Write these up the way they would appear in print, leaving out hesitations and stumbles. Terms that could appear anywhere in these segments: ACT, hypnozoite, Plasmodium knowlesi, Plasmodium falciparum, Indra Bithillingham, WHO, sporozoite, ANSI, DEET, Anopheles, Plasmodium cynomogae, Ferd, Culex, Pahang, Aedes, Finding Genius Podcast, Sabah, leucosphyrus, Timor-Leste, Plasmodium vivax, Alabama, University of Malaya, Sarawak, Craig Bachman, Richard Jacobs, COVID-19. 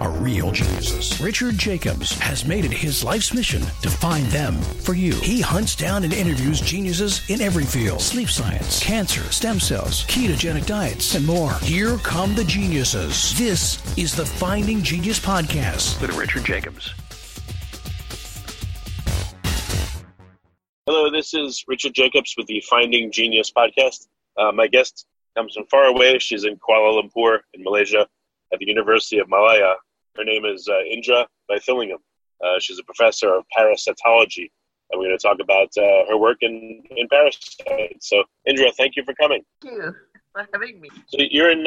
are real geniuses. Richard Jacobs has made it his life's mission to find them for you. He hunts down and interviews geniuses in every field: sleep science, cancer, stem cells, ketogenic diets, and more. Here come the geniuses. This is the Finding Genius Podcast with Richard Jacobs. Hello, this is Richard Jacobs with the Finding Genius Podcast. My guest comes from far away. She's in Kuala Lumpur in Malaysia, at the University of Malaya. Her name is Indra Bithillingham. She's a professor of parasitology, and we're going to talk about her work in parasites. So, Indra, thank you for coming. Thank you for having me. So, you're in.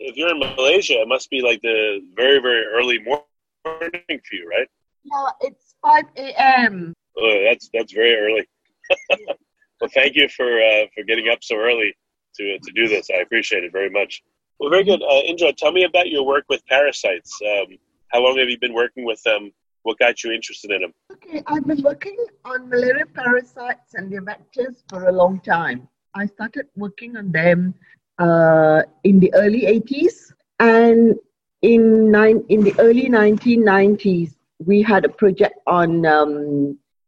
If you're in Malaysia, it must be like the very, very early morning for you, right? Yeah, it's 5 a.m. Oh, that's very early. Well, thank you for getting up so early to do this. I appreciate it very much. Well, very good. Indra, tell me about your work with parasites. How long have you been working with them? What got you interested in them? Okay, I've been working on malaria parasites and their vectors for a long time. I started working on them in the early 80s, and in the early 1990s, we had a project on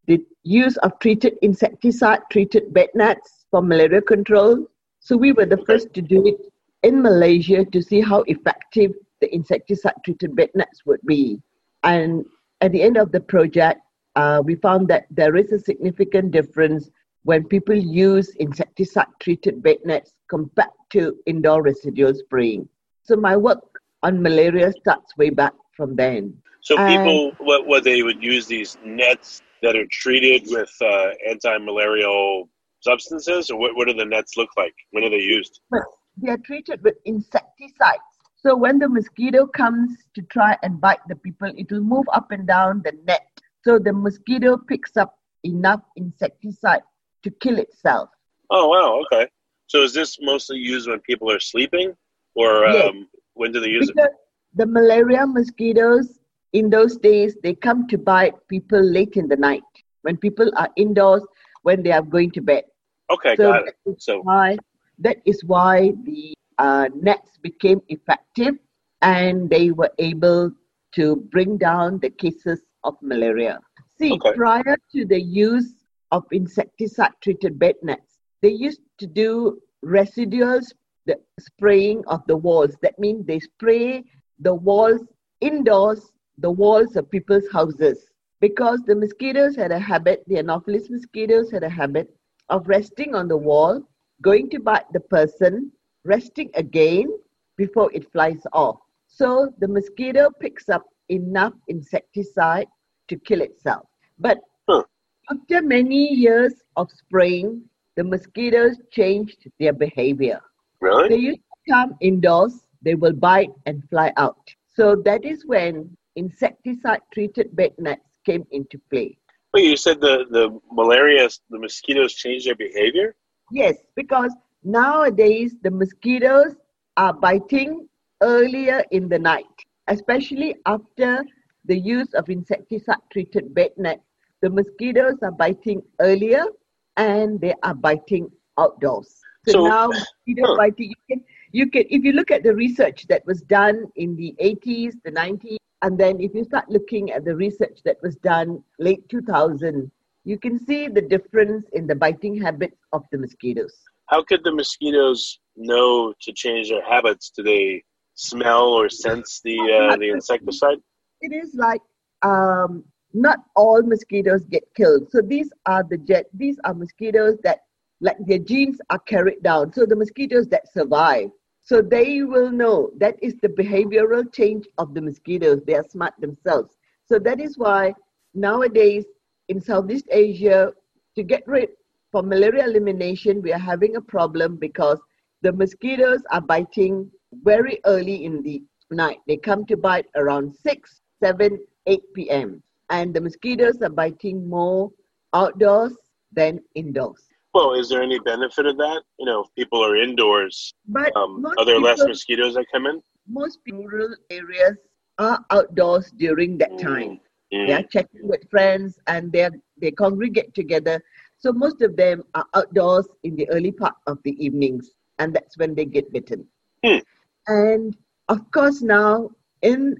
the use of treated insecticide, treated bed nets for malaria control. So we were the first to do it in Malaysia to see how effective the insecticide-treated bed nets would be. And at the end of the project, we found that there is a significant difference when people use insecticide-treated bed nets compared to indoor residual spraying. So my work on malaria starts way back from then. So people, they would use these nets that are treated with anti-malarial substances, or what do the nets look like? When are they used? They are treated with insecticides. So when the mosquito comes to try and bite the people, it will move up and down the net. So the mosquito picks up enough insecticide to kill itself. Oh, wow. Okay. So is this mostly used when people are sleeping? Or yes. When do they use it? The malaria mosquitoes, in those days, they come to bite people late in the night, when people are indoors, when they are going to bed. Okay, so got it. That is why the nets became effective, and they were able to bring down the cases of malaria. Prior to the use of insecticide-treated bed nets, they used to do residual spraying of the walls. That means they spray the walls indoors, the walls of people's houses, because the mosquitoes had a habit, the Anopheles mosquitoes had a habit of resting on the wall, going to bite the person, resting again before it flies off. So the mosquito picks up enough insecticide to kill itself. But after many years of spraying, the mosquitoes changed their behavior. Really? They used to come indoors, they will bite and fly out. So that is when insecticide-treated bed nets came into play. Wait, you said the mosquitoes changed their behavior? Yes, because nowadays the mosquitoes are biting earlier in the night, especially after the use of insecticide-treated bed nets. The mosquitoes are biting earlier, and they are biting outdoors. So now mosquito biting, you can. If you look at the research that was done in the 80s, the 90s, and then if you start looking at the research that was done late 2000s, you can see the difference in the biting habits of the mosquitoes. How could the mosquitoes know to change their habits? Do they smell or sense the insecticide? It is like not all mosquitoes get killed. So these are mosquitoes that, like, their genes are carried down. So the mosquitoes that survive, so they will know. That is the behavioral change of the mosquitoes. They are smart themselves. So that is why nowadays, in Southeast Asia, to get rid for malaria elimination, we are having a problem because the mosquitoes are biting very early in the night. They come to bite around 6, 7, 8 p.m. And the mosquitoes are biting more outdoors than indoors. Well, is there any benefit of that? You know, if people are indoors, are there less mosquitoes that come in? most rural areas are outdoors during that time. Mm. They are chatting with friends and they congregate together. So most of them are outdoors in the early part of the evenings, and that's when they get bitten. Mm. And of course now in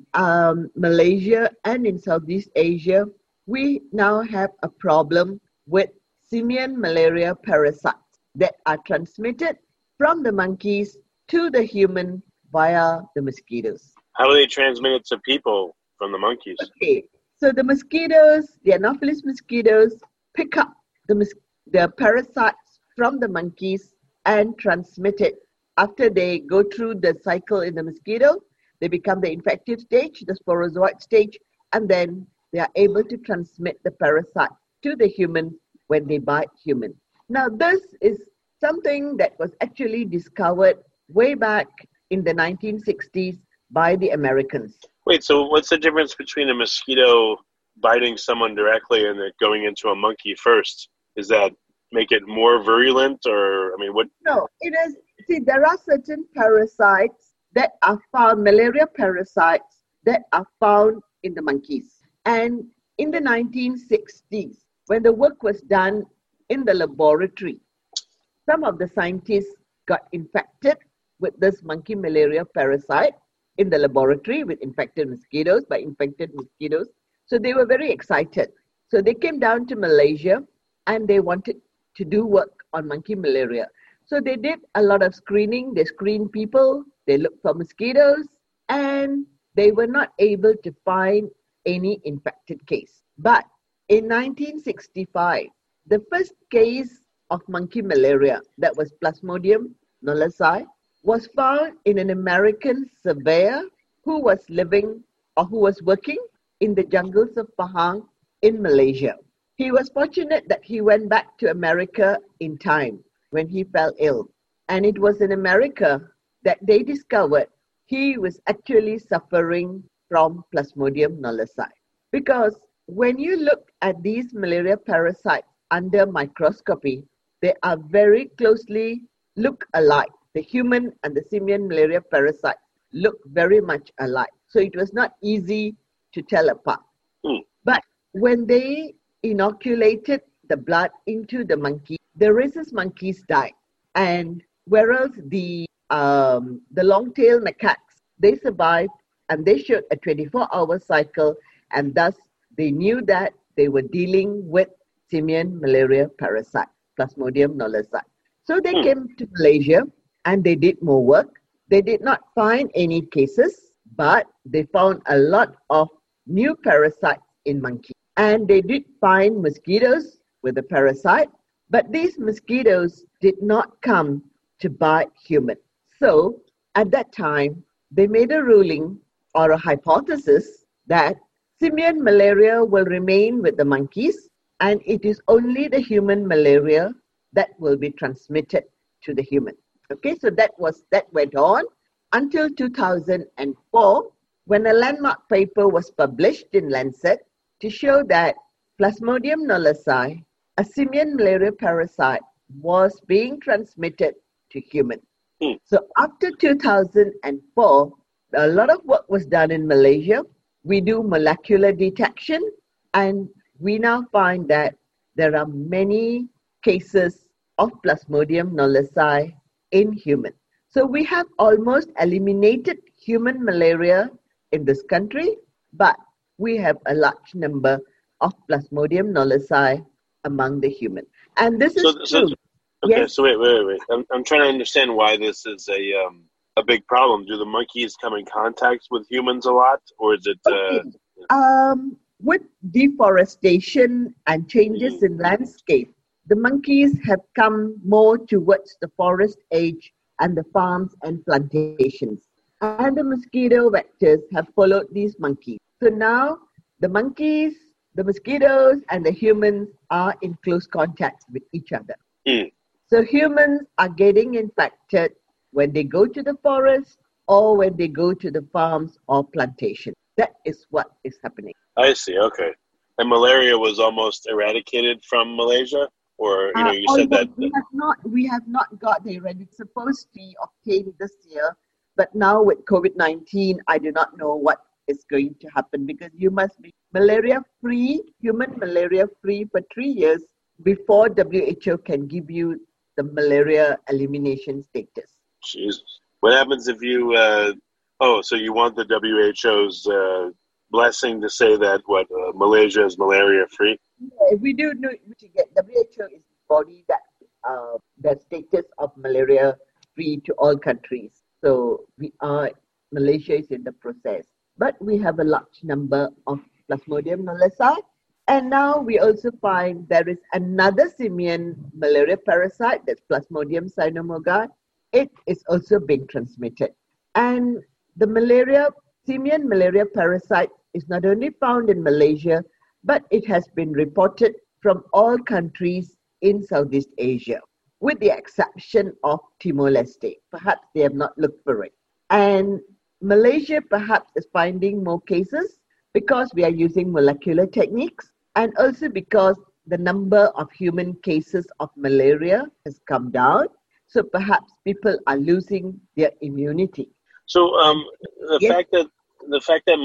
Malaysia and in Southeast Asia, we now have a problem with simian malaria parasites that are transmitted from the monkeys to the human via the mosquitoes. How are they transmitted to people from the monkeys? Okay, so the mosquitoes, the Anopheles mosquitoes, pick up the parasites from the monkeys and transmit it. After they go through the cycle in the mosquito, they become the infective stage, the sporozoite stage, and then they are able to transmit the parasite to the human when they bite human. Now, this is something that was actually discovered way back in the 1960s by the Americans. Wait, so what's the difference between a mosquito biting someone directly and it going into a monkey first? Does that make it more virulent, or, I mean, what? No, it is, see, there are certain parasites that are found, malaria parasites that are found in the monkeys. And in the 1960s, when the work was done in the laboratory, some of the scientists got infected with this monkey malaria parasite in the laboratory with infected mosquitoes, by infected mosquitoes. So they were very excited. So they came down to Malaysia and they wanted to do work on monkey malaria. So they did a lot of screening. They screened people, they looked for mosquitoes, and they were not able to find any infected case. But in 1965, the first case of monkey malaria, that was Plasmodium knowlesi, was found in an American surveyor who was living or who was working in the jungles of Pahang in Malaysia. He was fortunate that he went back to America in time when he fell ill. And it was in America that they discovered he was actually suffering from Plasmodium knowlesi. Because when you look at these malaria parasites under microscopy, they are very closely look alike. The human and the simian malaria parasite look very much alike. So it was not easy to tell apart. Mm. But when they inoculated the blood into the monkey, the rhesus monkeys died. And whereas the long-tailed macaques, they survived and they showed a 24-hour cycle, and thus they knew that they were dealing with simian malaria parasite, Plasmodium knowlesi. So they came to Malaysia and they did more work. They did not find any cases, but they found a lot of new parasites in monkeys. And they did find mosquitoes with a parasite, but these mosquitoes did not come to bite human. So at that time, they made a ruling or a hypothesis that simian malaria will remain with the monkeys, and it is only the human malaria that will be transmitted to the human. Okay, so that went on until 2004, when a landmark paper was published in Lancet to show that Plasmodium knowlesi, a simian malaria parasite, was being transmitted to human. Mm. So after 2004, a lot of work was done in Malaysia. We do molecular detection, and we now find that there are many cases of Plasmodium knowlesi in human. So we have almost eliminated human malaria in this country, but we have a large number of Plasmodium knowlesi among the human. And this is true. Okay, yes. So wait. I'm trying to understand why this is a big problem. Do the monkeys come in contact with humans a lot, or is it... with deforestation and changes in landscape, the monkeys have come more towards the forest age and the farms and plantations. And the mosquito vectors have followed these monkeys. So now the monkeys, the mosquitoes, and the humans are in close contact with each other. Mm. So humans are getting infected when they go to the forest or when they go to the farms or plantations. That is what is happening. I see, okay. And malaria was almost eradicated from Malaysia? Or, you know, you said that... We have not got the eradication. Supposed to be obtained this year, But now with COVID-19, I do not know what is going to happen, because you must be malaria-free, human malaria-free for 3 years before WHO can give you the malaria elimination status. Jesus. What happens if you, so you want the WHO's blessing to say that, Malaysia is malaria-free? Yeah, we do know to get WHO is the body that the status of malaria-free to all countries. So Malaysia is in the process. But we have a large number of Plasmodium knowlesi. And now we also find there is another simian malaria parasite, that's Plasmodium cynomogae. It is also being transmitted. And the simian malaria parasite is not only found in Malaysia, but it has been reported from all countries in Southeast Asia, with the exception of Timor-Leste. Perhaps they have not looked for it. And Malaysia perhaps is finding more cases because we are using molecular techniques, and also because the number of human cases of malaria has come down. So perhaps people are losing their immunity. So the fact that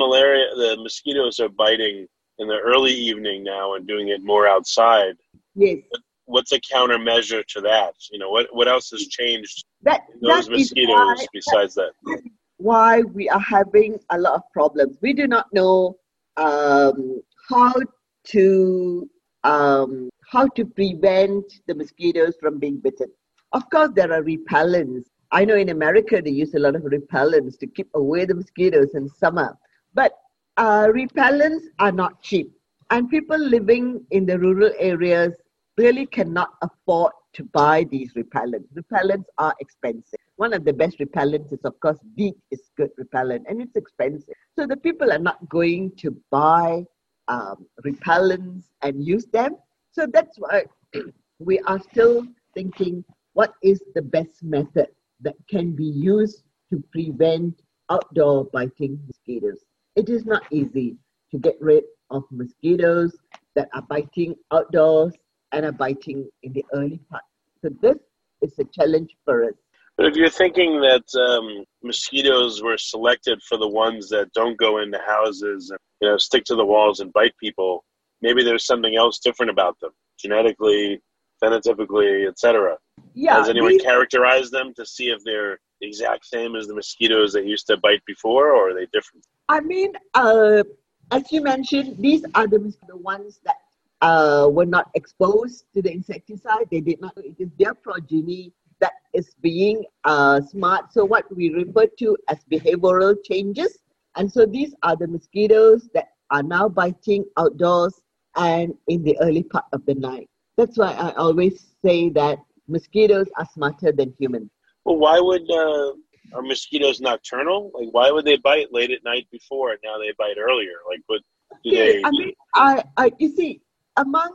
malaria, the mosquitoes are biting in the early evening now and doing it more outside. Yes. What's a countermeasure to that? You know, what else has changed in those mosquitoes besides that? Why we are having a lot of problems. We do not know how to prevent the mosquitoes from being bitten. Of course, there are repellents. I know in America they use a lot of repellents to keep away the mosquitoes in summer. But repellents are not cheap. And people living in the rural areas really cannot afford to buy these repellents. Repellents are expensive. One of the best repellents is, of course, DEET is good repellent, and it's expensive. So the people are not going to buy repellents and use them. So that's why we are still thinking, what is the best method that can be used to prevent outdoor biting mosquitoes? It is not easy to get rid of mosquitoes that are biting outdoors and are biting in the early part. So this is a challenge for us. But if you're thinking that mosquitoes were selected for the ones that don't go into houses and, you know, stick to the walls and bite people, maybe there's something else different about them, genetically, phenotypically, etc. Yeah. Has anyone characterized them to see if they're the exact same as the mosquitoes that used to bite before, or are they different? I mean, as you mentioned, these are the ones that were not exposed to the insecticide. They did not. It is their progeny that is being smart. So what we refer to as behavioral changes. And so these are the mosquitoes that are now biting outdoors and in the early part of the night. That's why I always say that mosquitoes are smarter than humans. Well, why would are mosquitoes nocturnal? Like, why would they bite late at night before and now they bite earlier? Like, what do they... I mean, you see, among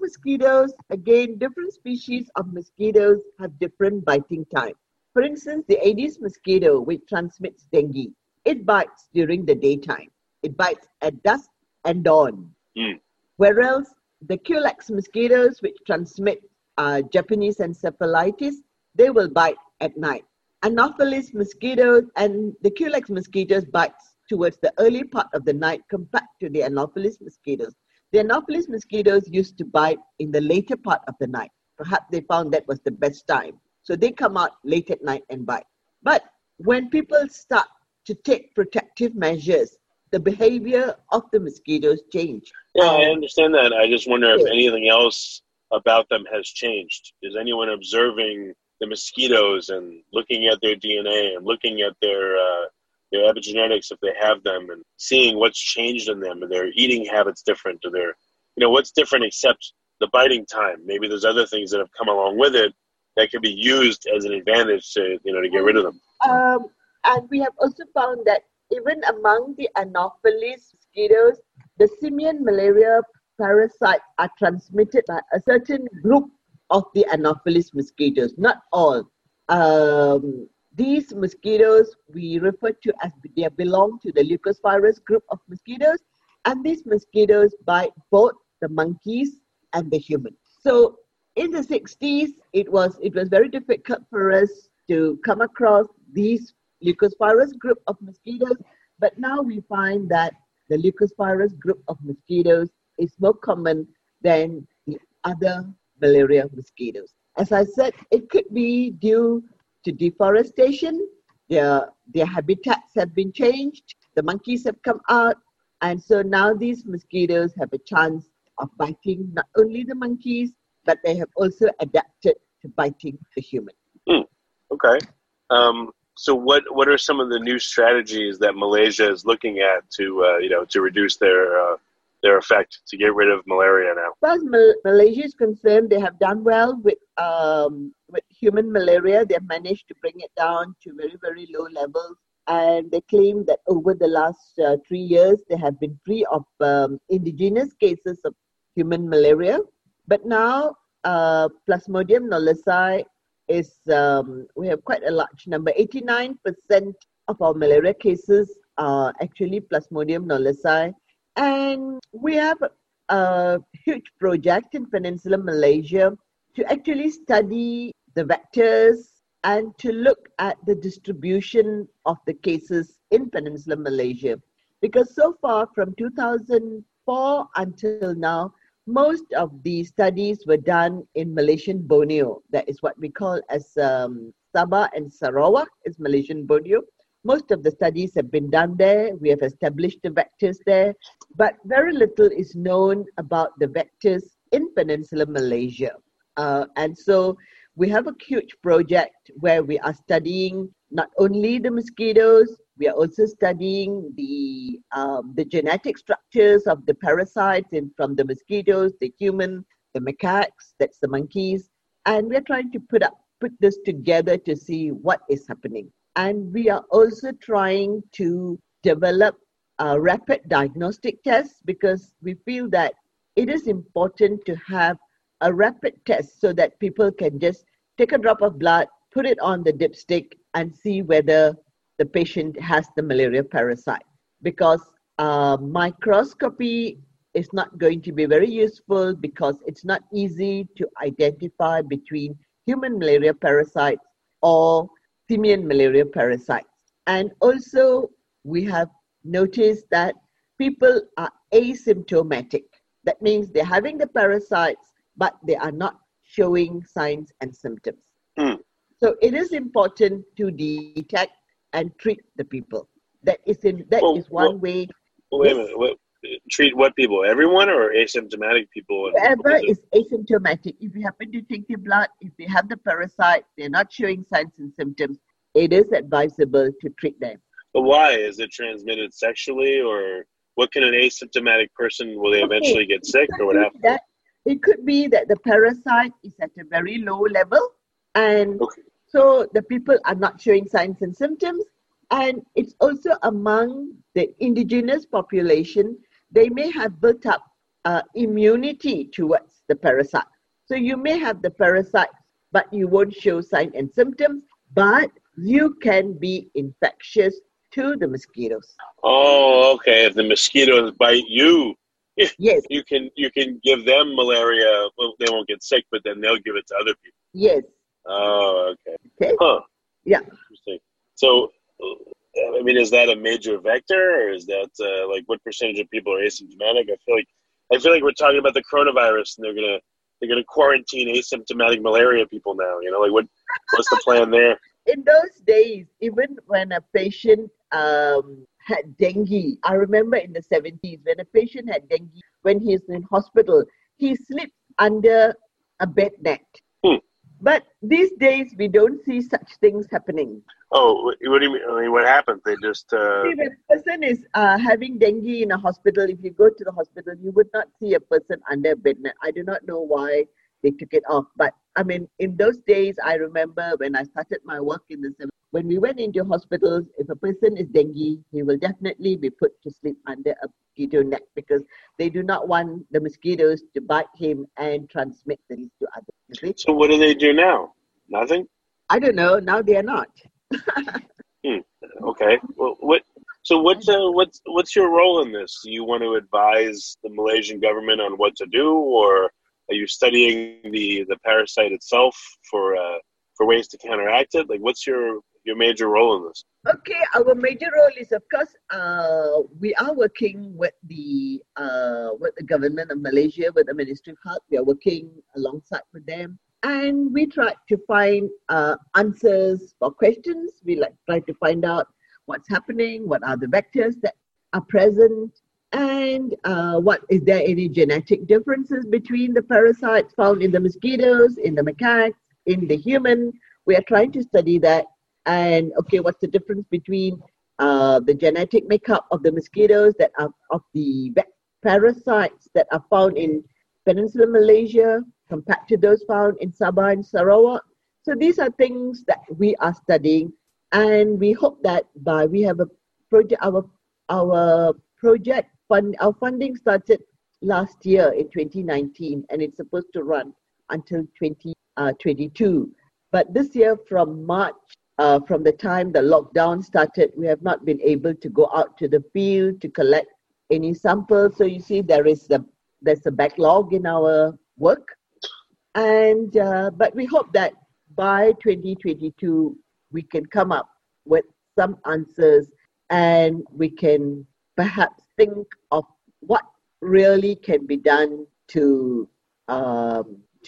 mosquitoes, again, different species of mosquitoes have different biting time. For instance, the Aedes mosquito, which transmits dengue, it bites during the daytime. It bites at dusk and dawn. Mm. Whereas the Culex mosquitoes, which transmit Japanese encephalitis, they will bite at night. Anopheles mosquitoes and the Culex mosquitoes bites towards the early part of the night compared to the Anopheles mosquitoes. The Anopheles mosquitoes used to bite in the later part of the night. Perhaps they found that was the best time. So they come out late at night and bite. But when people start to take protective measures, the behavior of the mosquitoes change. Yeah, I understand that. I just wonder if anything else about them has changed. Is anyone observing the mosquitoes and looking at their DNA and looking at their epigenetics, if they have them, and seeing what's changed in them, and their eating habits different, or their, you know, what's different except the biting time? Maybe there's other things that have come along with it that could be used as an advantage to, you know, to get rid of them. And we have also found that even among the Anopheles mosquitoes, the simian malaria parasites are transmitted by a certain group of the Anopheles mosquitoes, not all. These mosquitoes we refer to as they belong to the leucosphyrus group of mosquitoes, and these mosquitoes bite both the monkeys and the humans. So in the 60s, it was very difficult for us to come across these leucosphyrus group of mosquitoes, but now we find that the leucosphyrus group of mosquitoes is more common than the other malaria mosquitoes. As I said, it could be due to deforestation. Their habitats have been changed. The monkeys have come out. And so now these mosquitoes have a chance of biting not only the monkeys, but they have also adapted to biting the human. Okay. So what are some of the new strategies that Malaysia is looking at to reduce their effect, to get rid of malaria now? As far as Malaysia is concerned, they have done well with human malaria. They have managed to bring it down to very, very low levels. And they claim that over the last 3 years, they have been free of indigenous cases of human malaria. But now, Plasmodium knowlesi is, we have quite a large number. 89% of our malaria cases are actually Plasmodium knowlesi. And we have a huge project in Peninsular Malaysia to actually study the vectors and to look at the distribution of the cases in Peninsular Malaysia. Because so far, from 2004 until now, most of the studies were done in Malaysian Borneo. That is what we call as Sabah and Sarawak is Malaysian Borneo. Most of the studies have been done there. We have established the vectors there. But very little is known about the vectors in Peninsular Malaysia. And so we have a huge project where we are studying not only the mosquitoes, we are also studying the genetic structures of the parasites from the mosquitoes, the human, the macaques, that's the monkeys. And we're trying to put this together to see what is happening. And we are also trying to develop rapid diagnostic tests, because we feel that it is important to have a rapid test so that people can just take a drop of blood, put it on the dipstick, and see whether the patient has the malaria parasite. Because microscopy is not going to be very useful, because it's not easy to identify between human malaria parasites or simian malaria parasites. And also, we have noticed that people are asymptomatic. That means they're having the parasites, but they are not showing signs and symptoms. So it is important to detect and treat the people. That is one way. Wait a minute. Treat what people? Everyone or asymptomatic people? Whoever is asymptomatic. If you happen to take the blood, if they have the parasite, they're not showing signs and symptoms, it is advisable to treat them. But why? Is it transmitted sexually, or what can an asymptomatic person, will they eventually get sick or what happens? It could be that the parasite is at a very low level, and so the people are not showing signs and symptoms. And it's also among the indigenous population, they may have built up immunity towards the parasite. So you may have the parasite, but you won't show signs and symptoms, but you can be infectious to the mosquitoes. Oh, okay. If the mosquitoes bite you, yes, you can give them malaria. Well, they won't get sick, but then they'll give it to other people. Yes. Oh, okay. Okay. Huh. Yeah. Interesting. So, I mean, is that a major vector, or is that what percentage of people are asymptomatic? I feel like we're talking about the coronavirus, and they're gonna quarantine asymptomatic malaria people now. You know, like what's the plan there? In those days, even when a patient had dengue, I remember in the 70s when a patient had dengue, when he's in hospital, he sleeps under a bed net. But these days, we don't see such things happening. Oh, what do you mean? I mean, what happens? They just... If a person is having dengue in a hospital, if you go to the hospital, you would not see a person under a bed net. I do not know why they took it off. But, I mean, in those days, I remember when I started my work in the 70s, when we went into hospitals, if a person is dengue, he will definitely be put to sleep under a mosquito net, because they do not want the mosquitoes to bite him and transmit these to others. So what do they do now? Nothing? I don't know. Now they are not. Okay. Well, what's your role in this? Do you want to advise the Malaysian government on what to do, or are you studying the parasite itself for ways to counteract it? Like, what's your your major role in this? Okay, our major role is, of course, we are working with the government of Malaysia, with the Ministry of Health. We are working alongside with them. And we try to find answers for questions. We try to find out what's happening, what are the vectors that are present, and what is there any genetic differences between the parasites found in the mosquitoes, in the macaques, in the human. We are trying to study that. And okay, what's the difference between the genetic makeup of the mosquitoes that are of the parasites that are found in Peninsular Malaysia compared to those found in Sabah and Sarawak? So these are things that we are studying, and we hope that by we have a project. Our funding started last year in 2019, and it's supposed to run until 2022. But this year, from March. From the time the lockdown started, we have not been able to go out to the field to collect any samples. So you see, there's a backlog in our work, and but we hope that by 2022 we can come up with some answers, and we can perhaps think of what really can be done to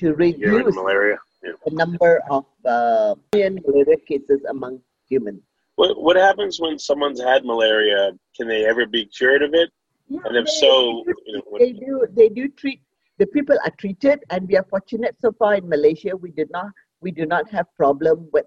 reduce malaria. Yeah. The number of malaria cases among humans. What happens when someone's had malaria? Can they ever be cured of it? Yeah, and if so, they do treat. The people are treated, and we are fortunate so far in Malaysia. We do not have problem with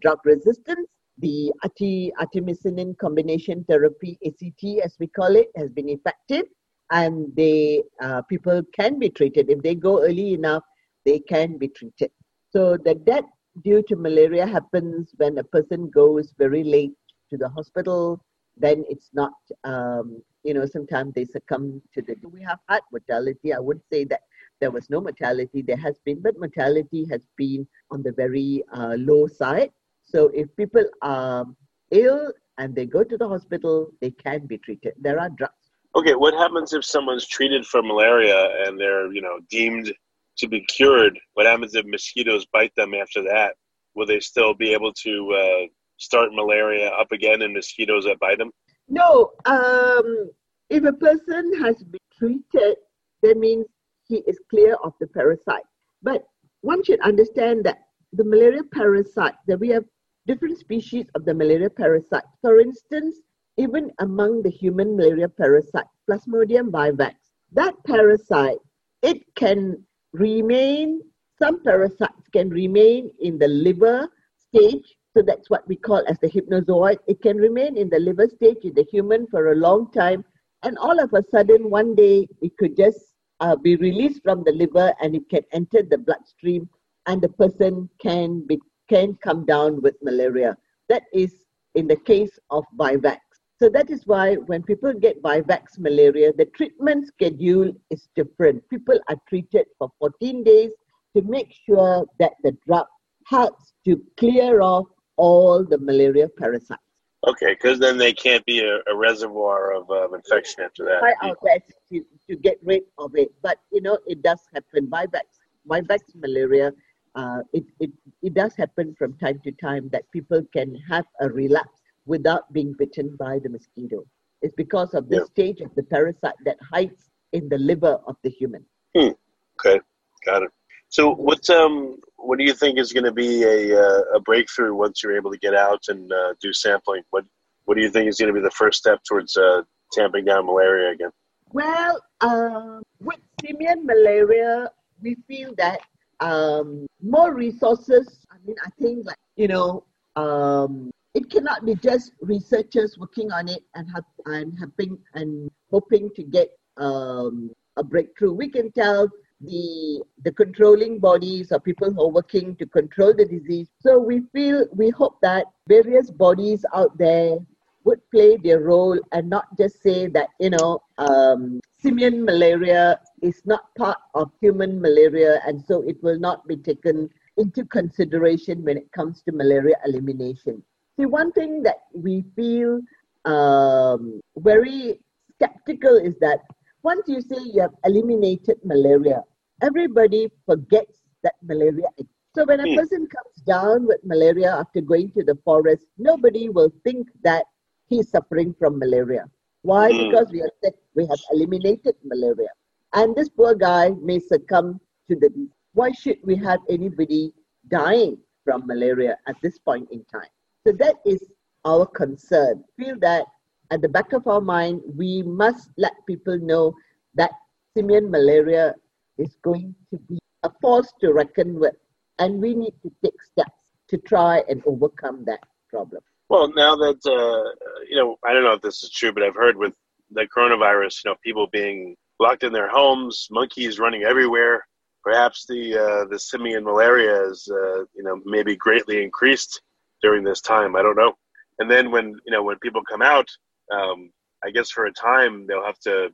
drug resistance. The artemisinin combination therapy (ACT) as we call it has been effective, and they people can be treated if they go early enough. They can be treated. So the death due to malaria happens when a person goes very late to the hospital. Then it's not, sometimes they succumb to the... We have had mortality. I would say that there was no mortality. There has been, but mortality has been on the very low side. So if people are ill and they go to the hospital, they can be treated. There are drugs. Okay, what happens if someone's treated for malaria and they're, deemed to be cured? What happens if mosquitoes bite them after that? Will they still be able to start malaria up again in mosquitoes that bite them? No. If a person has been treated, that means he is clear of the parasite. But one should understand that the malaria parasite, that we have different species of the malaria parasite. For instance, even among the human malaria parasite, Plasmodium vivax, that parasite, it can remain, some parasites can remain in the liver stage, so that's what we call as the hypnozoite. It can remain in the liver stage in the human for a long time, and all of a sudden, one day, it could just be released from the liver and it can enter the bloodstream, and the person can come down with malaria. That is in the case of vivax. So that is why when people get vivax malaria, the treatment schedule is different. People are treated for 14 days to make sure that the drug helps to clear off all the malaria parasites. Okay, because then they can't be a reservoir of infection after that. Try our best to get rid of it. But, it does happen. Vivax malaria, it does happen from time to time that people can have a relapse without being bitten by the mosquito. It's because of this stage of the parasite that hides in the liver of the human. Okay, got it. So what do you think is going to be a breakthrough once you're able to get out and do sampling? What do you think is going to be the first step towards tamping down malaria again? Well, with simian malaria, we feel that more resources, I think it cannot be just researchers working on it and hoping to get a breakthrough. We can tell the controlling bodies or people who are working to control the disease. So we hope that various bodies out there would play their role and not just say that simian malaria is not part of human malaria, and so it will not be taken into consideration when it comes to malaria elimination. See, one thing that we feel very skeptical is that once you say you have eliminated malaria, everybody forgets that malaria exists. So when a person comes down with malaria after going to the forest, nobody will think that he's suffering from malaria. Why? Because we have eliminated malaria. And this poor guy may succumb to the disease. Why should we have anybody dying from malaria at this point in time? So that is our concern. I feel that at the back of our mind, we must let people know that simian malaria is going to be a force to reckon with. And we need to take steps to try and overcome that problem. Well, now that, I don't know if this is true, but I've heard with the coronavirus, people being locked in their homes, monkeys running everywhere, perhaps the simian malaria is, maybe greatly increased during this time. I don't know. And then when people come out, I guess for a time they'll have to,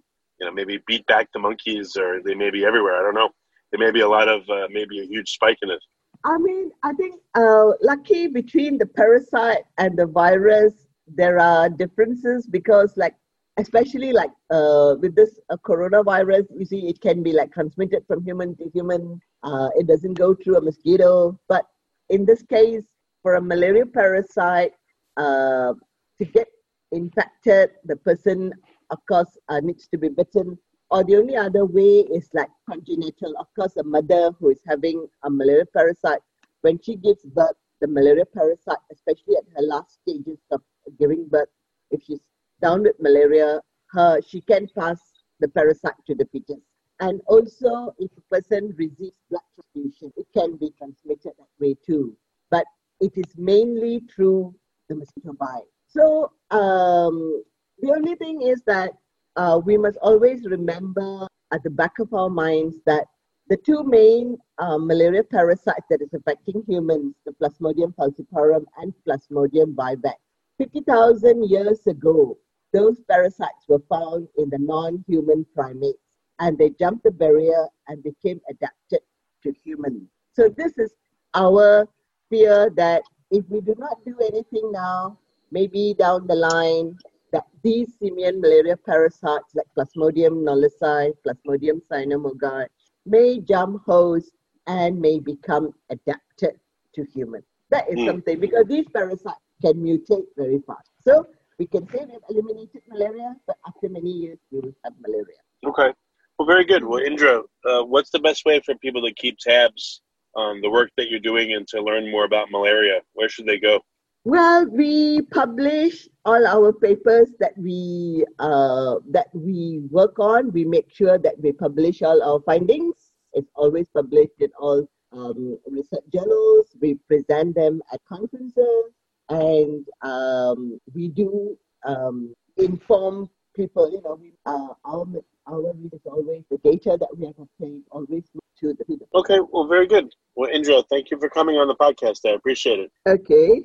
maybe beat back the monkeys, or they may be everywhere. I don't know. There may be a lot of, maybe a huge spike in it. I mean, I think lucky between the parasite and the virus, there are differences because especially with this coronavirus, you see it can be transmitted from human to human. It doesn't go through a mosquito. But in this case, for a malaria parasite, to get infected, the person, of course, needs to be bitten. Or the only other way is congenital. Of course, a mother who is having a malaria parasite, when she gives birth, the malaria parasite, especially at her last stages of giving birth, if she's down with malaria, she can pass the parasite to the fetus. And also, if a person receives blood transfusion, it can be transmitted that way too. But it is mainly through the mosquito bite. So the only thing is that we must always remember at the back of our minds that the two main malaria parasites that is affecting humans, the Plasmodium falciparum and Plasmodium vivax, 50,000 years ago, those parasites were found in the non-human primates, and they jumped the barrier and became adapted to humans. So this is our fear that if we do not do anything now, maybe down the line, that these simian malaria parasites like Plasmodium knowlesi, Plasmodium cynomogae may jump host and may become adapted to humans. That is something, because these parasites can mutate very fast. So we can say we've eliminated malaria, but after many years, we will have malaria. Okay. Well, very good. Well, Indra, what's the best way for people to keep tabs on the work that you're doing and to learn more about malaria? Where should they go? Well, we publish all our papers that we work on. We make sure that we publish all our findings. It's always published in all research journals. We present them at conferences, and we do inform people. Our read is always the data that we have obtained. Always to the people. Okay. Well, very good. Well, Indra, thank you for coming on the podcast. I appreciate it. Okay.